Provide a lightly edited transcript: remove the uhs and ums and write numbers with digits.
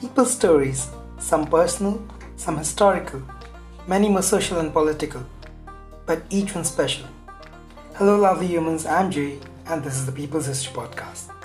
people's stories, some personal, some historical, many more social and political, but each one special. Hello lovely humans, I'm Jay and this is the People's History Podcast.